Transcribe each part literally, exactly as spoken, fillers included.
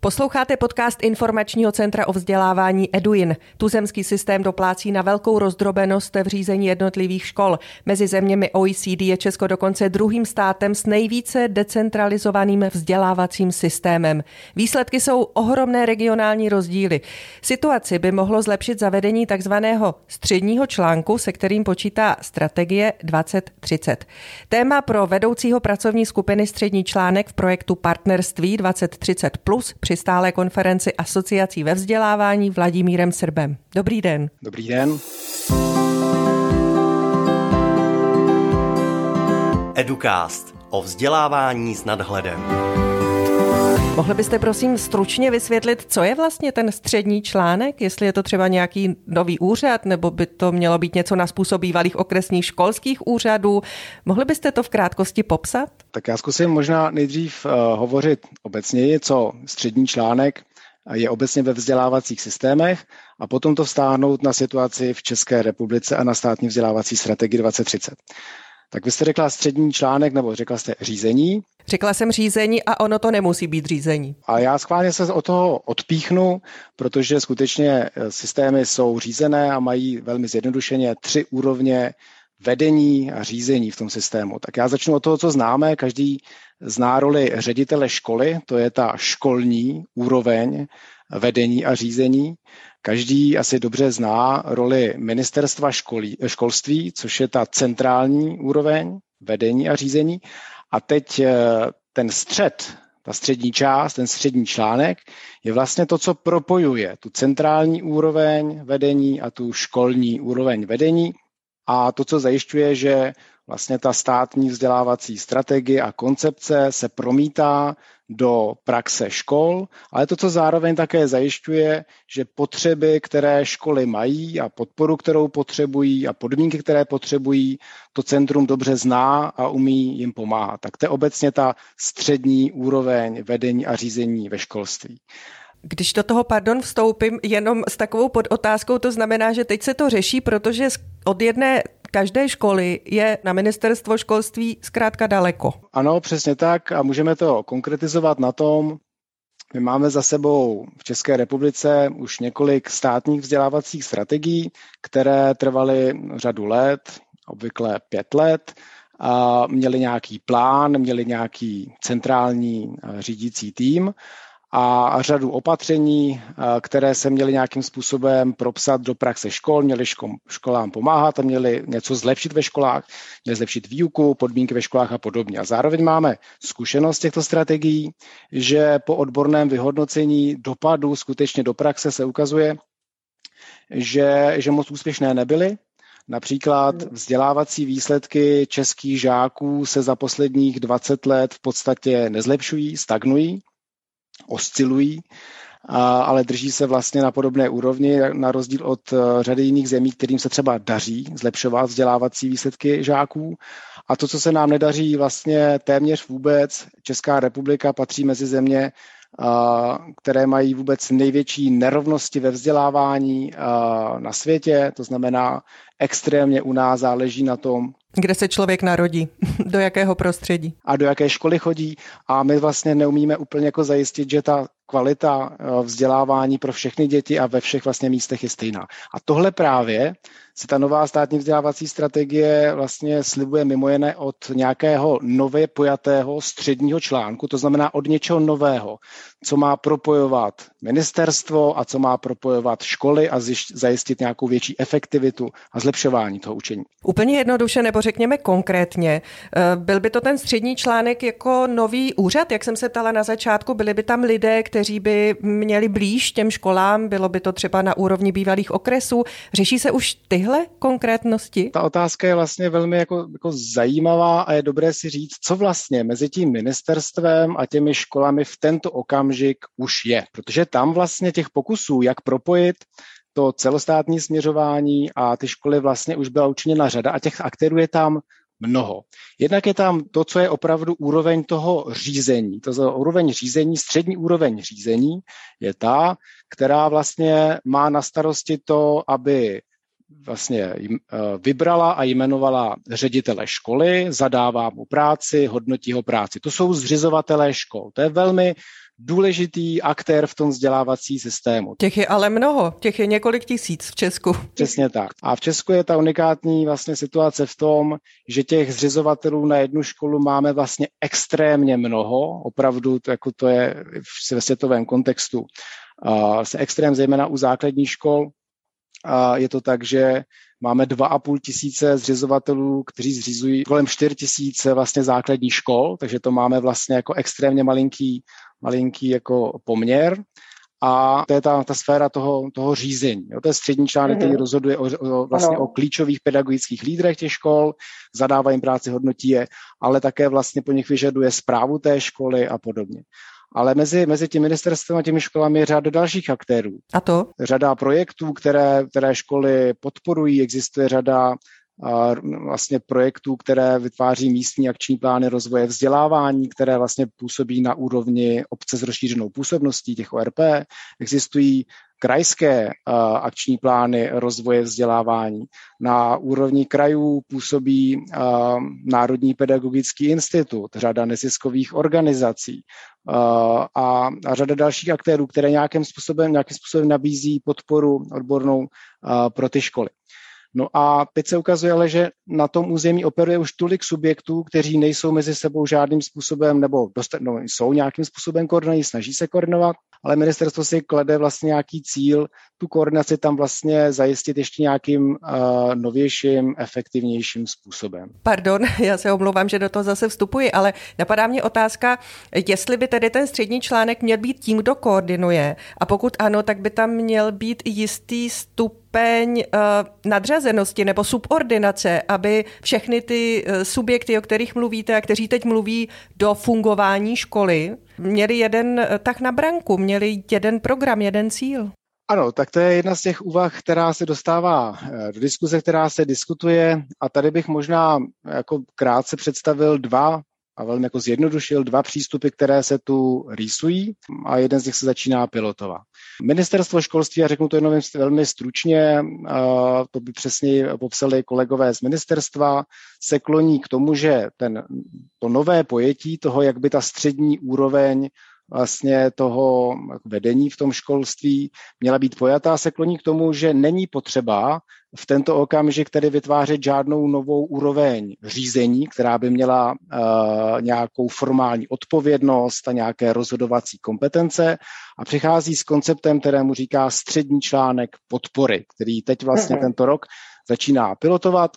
Posloucháte podcast Informačního centra o vzdělávání Eduin. Tuzemský systém doplácí na velkou rozdrobenost v řízení jednotlivých škol. Mezi zeměmi O E C D je Česko dokonce druhým státem s nejvíce decentralizovaným vzdělávacím systémem. Výsledky jsou ohromné regionální rozdíly. Situaci by mohlo zlepšit zavedení takzvaného středního článku, se kterým počítá strategie dvacet třicet. Téma pro vedoucího pracovní skupiny střední článek v projektu Partnerství dvacet třicet plus při stálé konferenci asociací ve vzdělávání Vladimírem Srbem. Dobrý den. Dobrý den. Educast o vzdělávání s nadhledem. Mohli byste prosím stručně vysvětlit, co je vlastně ten střední článek, jestli je to třeba nějaký nový úřad, nebo by to mělo být něco na způsob bývalých okresních školských úřadů. Mohli byste to v krátkosti popsat? Tak já zkusím možná nejdřív uh, hovořit obecněji, co střední článek je obecně ve vzdělávacích systémech a potom to vztáhnout na situaci v České republice a na státní vzdělávací strategii dvacet třicet. Tak vy jste řekla střední článek, nebo řekla jste řízení? Řekla jsem řízení a ono to nemusí být řízení. A já schválně se od toho odpíchnu, protože skutečně systémy jsou řízené a mají velmi zjednodušeně tři úrovně vedení a řízení v tom systému. Tak já začnu od toho, co známe. Každý zná roli ředitele školy, to je ta školní úroveň vedení a řízení. Každý asi dobře zná roli ministerstva školí, školství, což je ta centrální úroveň vedení a řízení. A teď ten střed, ta střední část, ten střední článek je vlastně to, co propojuje tu centrální úroveň vedení a tu školní úroveň vedení. A to, co zajišťuje, že vlastně ta státní vzdělávací strategie a koncepce se promítá do praxe škol, ale to, co zároveň také zajišťuje, že potřeby, které školy mají a podporu, kterou potřebují a podmínky, které potřebují, to centrum dobře zná a umí jim pomáhat. Tak to je obecně ta střední úroveň vedení a řízení ve školství. Když do toho, pardon, vstoupím jenom s takovou podotázkou, to znamená, že teď se to řeší, protože od jedné každé školy je na ministerstvo školství zkrátka daleko. Ano, přesně tak a můžeme to konkretizovat na tom, my máme za sebou v České republice už několik státních vzdělávacích strategií, které trvaly řadu let, obvykle pět let, a měly nějaký plán, měly nějaký centrální řídící tým a řadu opatření, které se měly nějakým způsobem propsat do praxe škol, měly školám pomáhat a měly něco zlepšit ve školách, měly zlepšit výuku, podmínky ve školách a podobně. A zároveň máme zkušenost těchto strategií, že po odborném vyhodnocení dopadu skutečně do praxe se ukazuje, že, že moc úspěšné nebyly. Například vzdělávací výsledky českých žáků se za posledních dvacet let v podstatě nezlepšují, stagnují, oscilují, ale drží se vlastně na podobné úrovni, na rozdíl od řady jiných zemí, kterým se třeba daří zlepšovat vzdělávací výsledky žáků. A to, co se nám nedaří vlastně téměř vůbec, Česká republika patří mezi země, které mají vůbec největší nerovnosti ve vzdělávání na světě, to znamená extrémně u nás záleží na tom, kde se člověk narodí, do jakého prostředí. A do jaké školy chodí a my vlastně neumíme úplně jako zajistit, že ta kvalita vzdělávání pro všechny děti a ve všech vlastně místech je stejná. A tohle právě se ta nová státní vzdělávací strategie vlastně slibuje mimo jiné od nějakého nově pojatého středního článku, to znamená od něčeho nového, co má propojovat ministerstvo a co má propojovat školy a zjišť, zajistit nějakou větší efektivitu a zlepšování toho učení. Úplně jednoduše, nebo řekněme konkrétně, byl by to ten střední článek jako nový úřad, jak jsem se ptala na začátku, byli by tam lidé, kteří by měli blíž těm školám, bylo by to třeba na úrovni bývalých okresů. Řeší se už tyhle konkrétnosti? Ta otázka je vlastně velmi jako, jako zajímavá a je dobré si říct, co vlastně mezi tím ministerstvem a těmi školami v tento okamžik už je, protože tam vlastně těch pokusů, jak propojit to celostátní směřování a ty školy vlastně už byla učiněna řada a těch aktérů je tam mnoho. Jednak je tam to, co je opravdu úroveň toho řízení. To znamená úroveň řízení, střední úroveň řízení je ta, která vlastně má na starosti to, aby vlastně vybrala a jmenovala ředitele školy, zadává mu práci, hodnotí ho práci. To jsou zřizovatelé škol. To je velmi důležitý aktér v tom vzdělávací systému. Těch je ale mnoho, těch je několik tisíc v Česku. Přesně tak. A v Česku je ta unikátní vlastně situace v tom, že těch zřizovatelů na jednu školu máme vlastně extrémně mnoho, opravdu to, jako to je ve světovém kontextu. Uh, se extrém zejména u základních škol uh, je to tak, že máme dva a půl tisíce zřizovatelů, kteří zřizují kolem čtyři tisíce vlastně základních škol, takže to máme vlastně jako extrémně malinký, malinký jako poměr. A to je ta, ta sféra toho, toho řízení. Jo? To je střední článek, mm-hmm. který rozhoduje o, o, vlastně no. o klíčových pedagogických lídrech těch škol, zadává jim práci, hodnotí je, ale také vlastně po nich vyžaduje správu té školy a podobně. Ale mezi, mezi tím ministerstvem a těmi školami je řada dalších aktérů. A to? Řada projektů, které, které školy podporují, existuje řada a, vlastně projektů, které vytváří místní akční plány rozvoje vzdělávání, které vlastně působí na úrovni obce s rozšířenou působností, těch O R P. Existují krajské a, akční plány rozvoje vzdělávání. Na úrovni krajů působí a, Národní pedagogický institut, řada neziskových organizací, A, a řada dalších aktérů, které nějakým způsobem, nějakým způsobem nabízí podporu odbornou a, pro ty školy. No a teď se ukazuje ale, že na tom území operuje už tolik subjektů, kteří nejsou mezi sebou žádným způsobem, nebo dostat, no, jsou nějakým způsobem koordinovaní, snaží se koordinovat, ale ministerstvo si klade vlastně nějaký cíl, tu koordinaci tam vlastně zajistit ještě nějakým uh, novějším, efektivnějším způsobem. Pardon, já se omlouvám, že do toho zase vstupuji, ale napadá mě otázka, jestli by tedy ten střední článek měl být tím, kdo koordinuje, a pokud ano, tak by tam měl být jistý stup Peň, nadřazenosti nebo subordinace, aby všechny ty subjekty, o kterých mluvíte a kteří teď mluví do fungování školy, měli jeden tah na branku, měli jeden program, jeden cíl. Ano, tak to je jedna z těch úvah, která se dostává do diskuze, která se diskutuje, a tady bych možná jako krátce představil dva a velmi jako zjednodušil dva přístupy, které se tu rýsují, a jeden z nich se začíná pilotovat. Ministerstvo školství, já řeknu to jenom velmi stručně, to by přesně popsali kolegové z ministerstva, se kloní k tomu, že ten, to nové pojetí toho, jak by ta střední úroveň vlastně toho vedení v tom školství měla být pojatá, se kloní k tomu, že není potřeba v tento okamžik tedy vytvářet žádnou novou úroveň řízení, která by měla uh, nějakou formální odpovědnost a nějaké rozhodovací kompetence, a přichází s konceptem, kterému říká střední článek podpory, který teď vlastně mm-hmm. tento rok začíná pilotovat.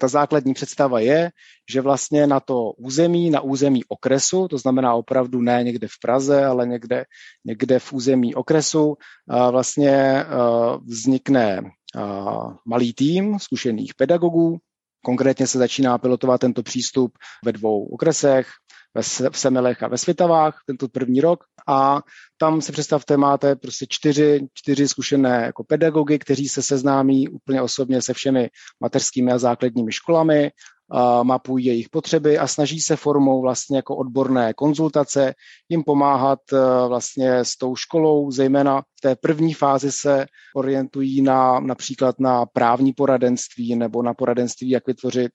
Ta základní představa je, že vlastně na to území, na území okresu, to znamená opravdu ne někde v Praze, ale někde, někde v území okresu, vlastně vznikne malý tým zkušených pedagogů. Konkrétně se začíná pilotovat tento přístup ve dvou okresech, v Semelech a ve Světavách, tento první rok, a tam si představte, máte prostě čtyři, čtyři zkušené jako pedagogy, kteří se seznámí úplně osobně se všemi mateřskými a základními školami, a mapují jejich potřeby a snaží se formou vlastně jako odborné konzultace jim pomáhat vlastně s tou školou, zejména v té první fázi se orientují na například na právní poradenství nebo na poradenství, jak vytvořit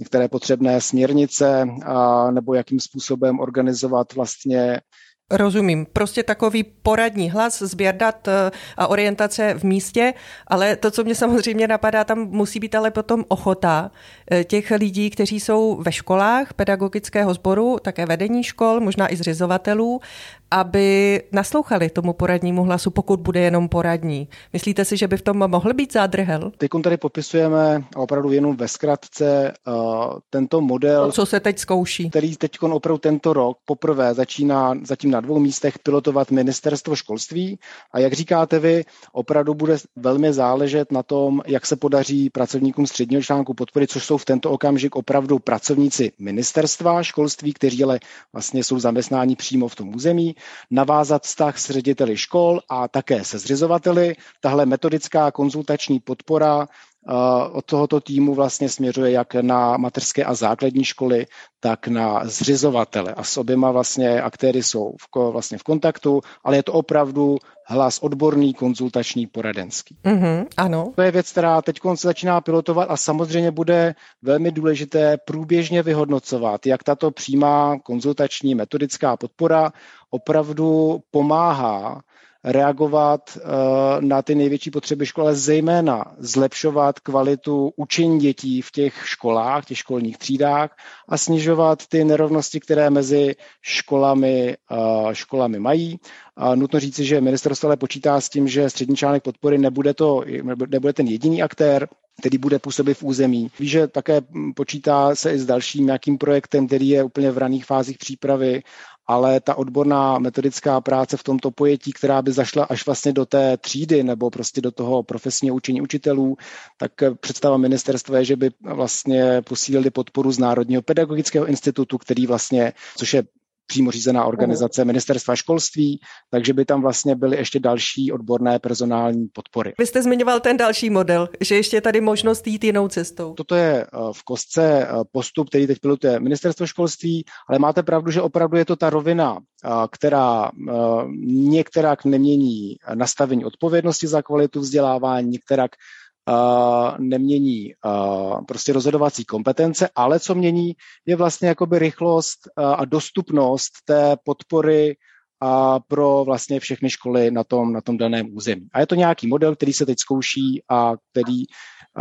některé potřebné směrnice a, nebo jakým způsobem organizovat vlastně. Rozumím, prostě takový poradní hlas, sběr dat a orientace v místě, ale to, co mě samozřejmě napadá, tam musí být ale potom ochota těch lidí, kteří jsou ve školách, pedagogického sboru, také vedení škol, možná i zřizovatelů, aby naslouchali tomu poradnímu hlasu, pokud bude jenom poradní. Myslíte si, že by v tom mohl být zádrhel? Teď tady popisujeme opravdu jenom ve zkratce uh, tento model, to, co se teď zkouší, který teď opravdu tento rok poprvé začíná zatím na dvou místech pilotovat ministerstvo školství. A jak říkáte vy, opravdu bude velmi záležet na tom, jak se podaří pracovníkům středního článku podpory, což jsou v tento okamžik opravdu pracovníci ministerstva školství, kteří ale vlastně jsou zaměstnáni přímo v tom území, navázat vztah s řediteli škol a také se zřizovateli. Tahle metodická konzultační podpora od tohoto týmu vlastně směřuje jak na mateřské a základní školy, tak na zřizovatele. A s oběma vlastně aktéry jsou v, vlastně v kontaktu, ale je to opravdu hlas odborný, konzultační, poradenský. Mm-hmm, ano. To je věc, která teď se začíná pilotovat a samozřejmě bude velmi důležité průběžně vyhodnocovat, jak tato přímá konzultační metodická podpora opravdu pomáhá reagovat na ty největší potřeby škol, ale zejména zlepšovat kvalitu učení dětí v těch školách, těch školních třídách a snižovat ty nerovnosti, které mezi školami, školami mají. A nutno říci, že ministerstvo ale počítá s tím, že střední článek podpory nebude, to, nebude ten jediný aktér, který bude působit v území. Ví, že také počítá se i s dalším nějakým projektem, který je úplně v raných fázích přípravy, ale ta odborná metodická práce v tomto pojetí, která by zašla až vlastně do té třídy nebo prostě do toho profesního učení učitelů, tak představa ministerstva je, že by vlastně posílili podporu z Národního pedagogického institutu, který vlastně, což je přímo řízená organizace ministerstva školství, takže by tam vlastně byly ještě další odborné personální podpory. Vy jste zmiňoval ten další model, že ještě je tady možnost jít jinou cestou. Toto je v kostce postup, který teď pilotuje ministerstvo školství, ale máte pravdu, že opravdu je to ta rovina, která některak nemění nastavení odpovědnosti za kvalitu vzdělávání, některak Uh, nemění uh, prostě rozhodovací kompetence, ale co mění, je vlastně jakoby rychlost uh, a dostupnost té podpory a pro vlastně všechny školy na tom, na tom daném území. A je to nějaký model, který se teď zkouší a který,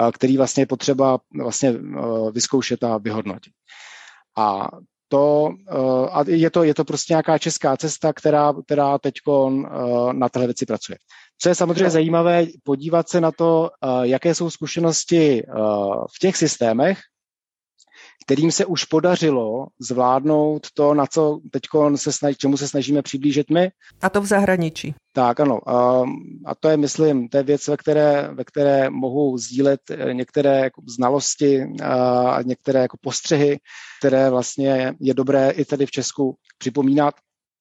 uh, který vlastně je potřeba vlastně uh, vyzkoušet a vyhodnotit. A To, a je to, je to prostě nějaká česká cesta, která, která teď na téhle věci pracuje. Co je samozřejmě zajímavé, podívat se na to, jaké jsou zkušenosti v těch systémech, kterým se už podařilo zvládnout to, na co teď se snaží, čemu se snažíme přiblížit my. A to v zahraničí. Tak, ano. A to je, myslím, to je věc, ve které, ve které mohu sdílet některé jako znalosti a některé jako postřehy, které vlastně je dobré i tady v Česku připomínat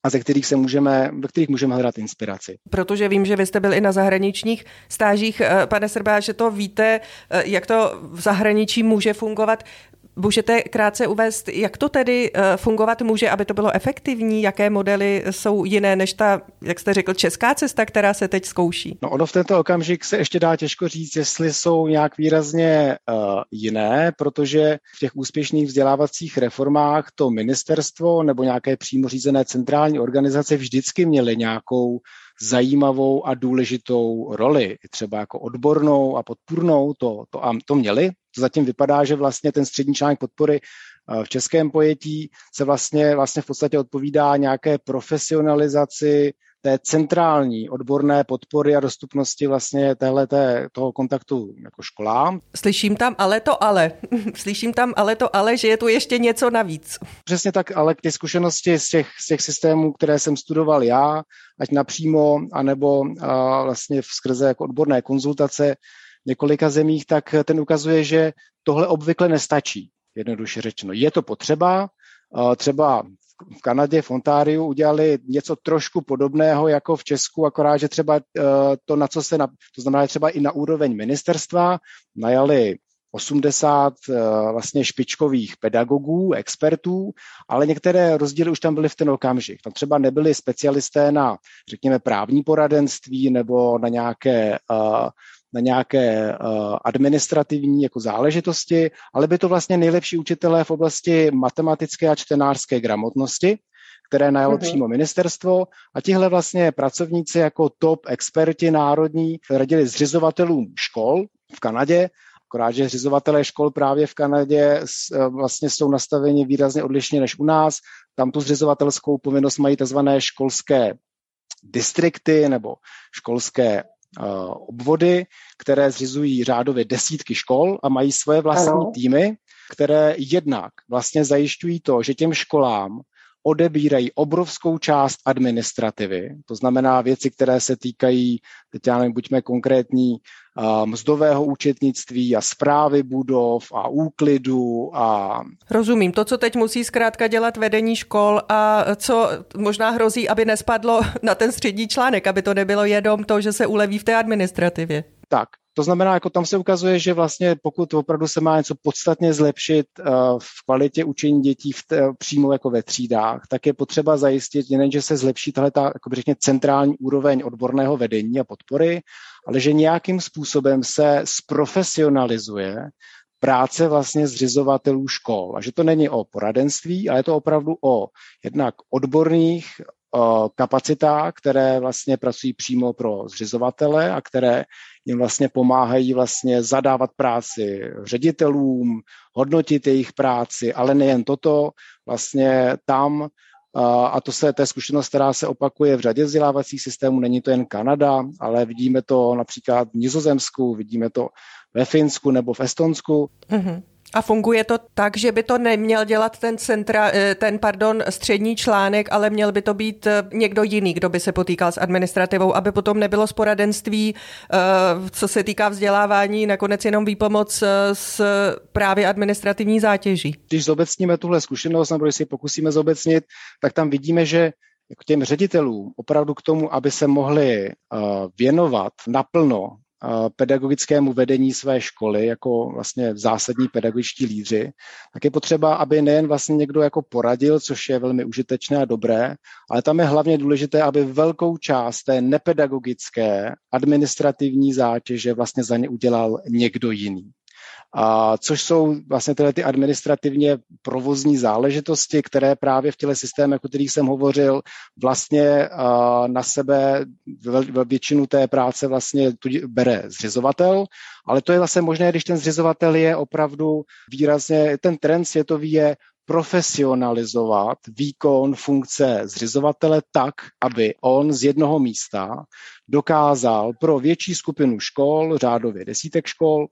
a ze kterých se můžeme, ve kterých můžeme hledat inspiraci. Protože vím, že vy jste byl i na zahraničních stážích, pane Srbá, že to víte, jak to v zahraničí může fungovat. Můžete krátce uvést, jak to tedy fungovat může, aby to bylo efektivní, jaké modely jsou jiné než ta, jak jste řekl, česká cesta, která se teď zkouší? No ono v tento okamžik se ještě dá těžko říct, jestli jsou nějak výrazně uh, jiné, protože v těch úspěšných vzdělávacích reformách to ministerstvo nebo nějaké přímo řízené centrální organizace vždycky měly nějakou zajímavou a důležitou roli, třeba jako odbornou a podpůrnou, to, to, to měli. Zatím vypadá, že vlastně ten střední článek podpory v českém pojetí se vlastně, vlastně v podstatě odpovídá nějaké profesionalizaci té centrální odborné podpory a dostupnosti vlastně téhleté, toho kontaktu jako školám. Slyším tam ale to ale. Slyším tam ale to ale, že je tu ještě něco navíc. Přesně tak, ale ty zkušenosti z těch, z těch systémů, které jsem studoval já, ať napřímo, anebo a vlastně skrze jako odborné konzultace několika zemích, tak ten ukazuje, že tohle obvykle nestačí, jednoduše řečeno. Je to potřeba, třeba v Kanadě, v Ontáriu udělali něco trošku podobného jako v Česku, akorát, že třeba to, na co se, na, to znamená třeba i na úroveň ministerstva, najali osmdesát vlastně špičkových pedagogů, expertů, ale některé rozdíly už tam byly v ten okamžik. Tam třeba nebyli specialisté na, řekněme, právní poradenství nebo na nějaké na nějaké uh, administrativní jako záležitosti, ale by to vlastně nejlepší učitelé v oblasti matematické a čtenářské gramotnosti, které najalo mm-hmm. přímo ministerstvo a tihle vlastně pracovníci jako top experti národní radili zřizovatelům škol v Kanadě, akorát, že zřizovatelé škol právě v Kanadě vlastně jsou nastaveni výrazně odlišně než u nás. Tam tu zřizovatelskou povinnost mají tzv. Školské distrikty nebo školské obvody, které zřizují řádově desítky škol a mají svoje vlastní ano. týmy, které jednak vlastně zajišťují to, že těm školám odebírají obrovskou část administrativy, to znamená věci, které se týkají, teď já nevím, buďme konkrétní, mzdového účetnictví a správy budov a úklidu a... Rozumím, to, co teď musí zkrátka dělat vedení škol a co možná hrozí, aby nespadlo na ten střední článek, aby to nebylo jenom to, že se uleví v té administrativě. Tak, To znamená, jako tam se ukazuje, že vlastně pokud opravdu se má něco podstatně zlepšit v kvalitě učení dětí v t, přímo jako ve třídách, tak je potřeba zajistit nejen, že se zlepší tahle ta, jako řekně, centrální úroveň odborného vedení a podpory, ale že nějakým způsobem se zprofesionalizuje práce vlastně zřizovatelů škol. A že to není o poradenství, ale je to opravdu o jednak odborných kapacitách, které vlastně pracují přímo pro zřizovatele a které jim vlastně pomáhají vlastně zadávat práci ředitelům, hodnotit jejich práci, ale nejen toto, vlastně tam, a to, se, to je zkušenost, která se opakuje v řadě vzdělávacích systémů, není to jen Kanada, ale vidíme to například v Nizozemsku, vidíme to ve Finsku nebo v Estonsku. Mm-hmm. A funguje to tak, že by to neměl dělat ten, centra, ten pardon, střední článek, ale měl by to být někdo jiný, kdo by se potýkal s administrativou, aby potom nebylo z poradenství, co se týká vzdělávání, nakonec jenom výpomoc s právě administrativní zátěží. Když zobecníme tuhle zkušenost, nebo když si pokusíme zobecnit, tak tam vidíme, že k těm ředitelům opravdu k tomu, aby se mohli věnovat naplno pedagogickému vedení své školy jako vlastně zásadní pedagogičtí lídři, tak je potřeba, aby nejen vlastně někdo jako poradil, což je velmi užitečné a dobré, ale tam je hlavně důležité, aby velkou část té nepedagogické administrativní zátěže vlastně za ně udělal někdo jiný. A což jsou vlastně tyhle ty administrativně provozní záležitosti, které právě v těle systémech, o kterých jsem hovořil, vlastně na sebe většinu té práce vlastně bere zřizovatel, ale to je vlastně možné, když ten zřizovatel je opravdu výrazně, ten trend světový je profesionalizovat výkon funkce zřizovatele tak, aby on z jednoho místa dokázal pro větší skupinu škol, řádově desítek škol,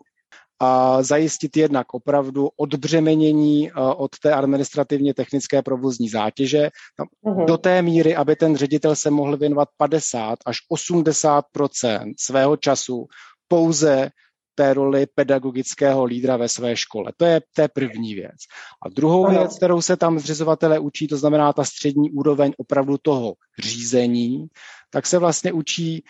a zajistit jednak opravdu odbřemenění od té administrativně technické provozní zátěže do té míry, aby ten ředitel se mohl věnovat padesát až osmdesát procent svého času pouze té roli pedagogického lídra ve své škole. To je té první věc. A druhou věc, kterou se tam zřizovatelé učí, to znamená ta střední úroveň opravdu toho řízení, tak se vlastně učí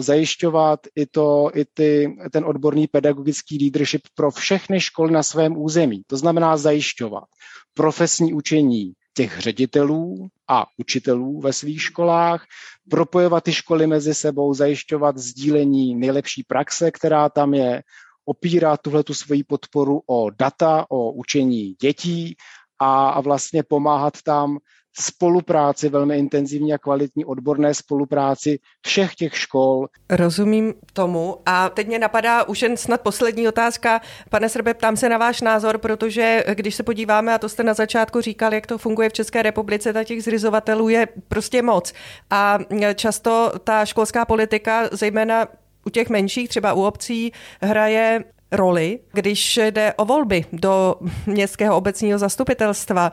zajišťovat i, to, i ty, ten odborný pedagogický leadership pro všechny školy na svém území. To znamená zajišťovat profesní učení těch ředitelů a učitelů ve svých školách, propojovat ty školy mezi sebou, zajišťovat sdílení nejlepší praxe, která tam je, opírat tuhletu svoji podporu o data, o učení dětí a, a vlastně pomáhat tam spolupráci, velmi intenzivní a kvalitní odborné spolupráci všech těch škol. Rozumím tomu. A teď mě napadá už jen snad poslední otázka. Pane Srbe, ptám se na váš názor, protože když se podíváme, a to jste na začátku říkal, jak to funguje v České republice, tak těch zřizovatelů je prostě moc. A často ta školská politika, zejména u těch menších, třeba u obcí, hraje roli, když jde o volby do městského obecního zastupitelstva.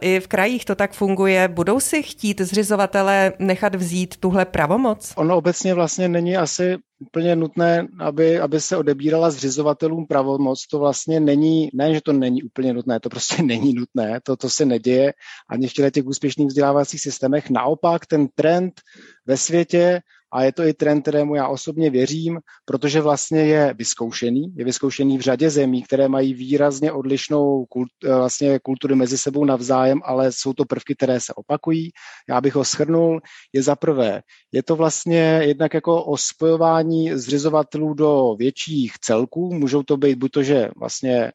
I v krajích to tak funguje. Budou si chtít zřizovatelé nechat vzít tuhle pravomoc? Ono obecně vlastně není asi úplně nutné, aby, aby se odebírala zřizovatelům pravomoc. To vlastně není, ne, že to není úplně nutné, to prostě není nutné, to, to se neděje ani v těch úspěšných vzdělávacích systémech. Naopak ten trend ve světě, a je to i trend, kterému já osobně věřím, protože vlastně je vyzkoušený. Je vyzkoušený v řadě zemí, které mají výrazně odlišnou kult, vlastně kulturu mezi sebou navzájem, ale jsou to prvky, které se opakují. Já bych ho shrnul. Je za prvé, je to vlastně jednak jako o spojování zřizovatelů do větších celků. Můžou to být buď to, že vlastně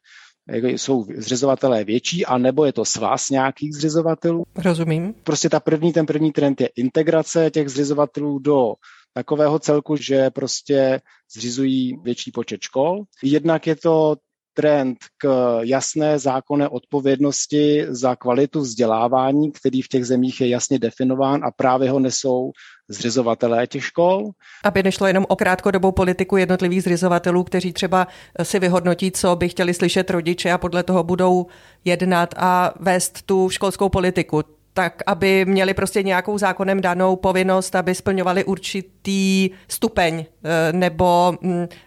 jsou zřizovatelé větší, anebo je to svaz nějakých zřizovatelů. Rozumím. Prostě ta první, ten první trend je integrace těch zřizovatelů do takového celku, že prostě zřizují větší počet škol. Jednak je to trend k jasné zákonné odpovědnosti za kvalitu vzdělávání, který v těch zemích je jasně definován a právě ho nesou zřizovatelé těch škol. Aby nešlo jenom o krátkodobou politiku jednotlivých zřizovatelů, kteří třeba si vyhodnotí, co by chtěli slyšet rodiče a podle toho budou jednat a vést tu školskou politiku. Tak, aby měli prostě nějakou zákonem danou povinnost, aby splňovali určitý stupeň nebo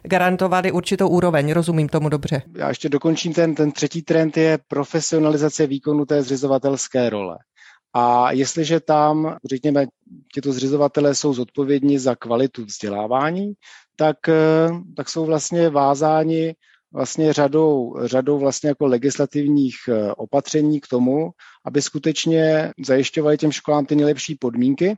garantovali určitou úroveň. Rozumím tomu dobře. Já ještě dokončím ten, ten třetí trend je profesionalizace výkonu té zřizovatelské role. A jestliže tam, řekněme, tito zřizovatelé jsou zodpovědní za kvalitu vzdělávání, tak, tak jsou vlastně vázáni vlastně řadou, řadou vlastně jako legislativních opatření k tomu, aby skutečně zajišťovali těm školám ty nejlepší podmínky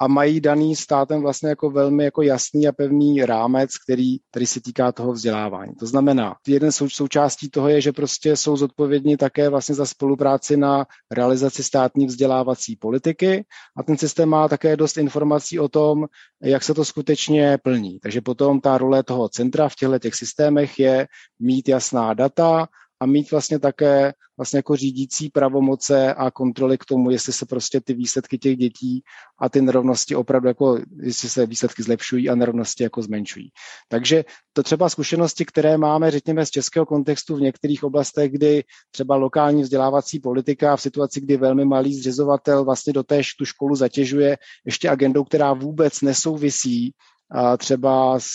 a mají daný státem vlastně jako velmi jako jasný a pevný rámec, který, který se týká toho vzdělávání. To znamená, jeden sou, součástí toho je, že prostě jsou zodpovědní také vlastně za spolupráci na realizaci státní vzdělávací politiky a ten systém má také dost informací o tom, jak se to skutečně plní. Takže potom ta role toho centra v těchto těch systémech je mít jasná data a mít vlastně také vlastně jako řídící pravomoce a kontroly k tomu, jestli se prostě ty výsledky těch dětí a ty nerovnosti opravdu jako, jestli se výsledky zlepšují a nerovnosti jako zmenšují. Takže to třeba zkušenosti, které máme, řekněme, z českého kontextu v některých oblastech, kdy třeba lokální vzdělávací politika v situaci, kdy velmi malý zřizovatel vlastně do té tu školu zatěžuje ještě agendou, která vůbec nesouvisí a třeba s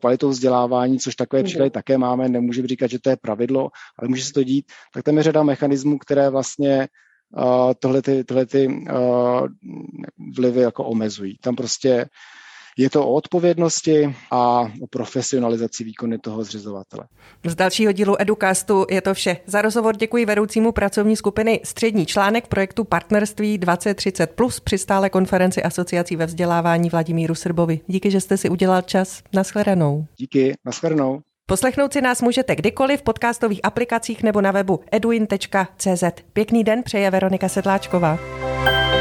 kvalitou vzdělávání, což takové příklady také máme, nemůžeme říkat, že to je pravidlo, ale může se to dít, tak tam je řada mechanismů, které vlastně uh, tohle ty, tohle ty uh, vlivy jako omezují. Tam prostě je to o odpovědnosti a o profesionalizaci výkony toho zřizovatele. Z dalšího dílu Educastu je to vše. Za rozhovor děkuji vedoucímu pracovní skupiny Střední článek projektu Partnerství dvacet třicet plus při stálé konferenci asociací ve vzdělávání Vladimíru Srbovi. Díky, že jste si udělal čas. Nashledanou. Díky, nashledanou. Poslechnout si nás můžete kdykoliv v podcastových aplikacích nebo na webu eduin tečka cé zet. Pěkný den přeje Veronika Sedláčková.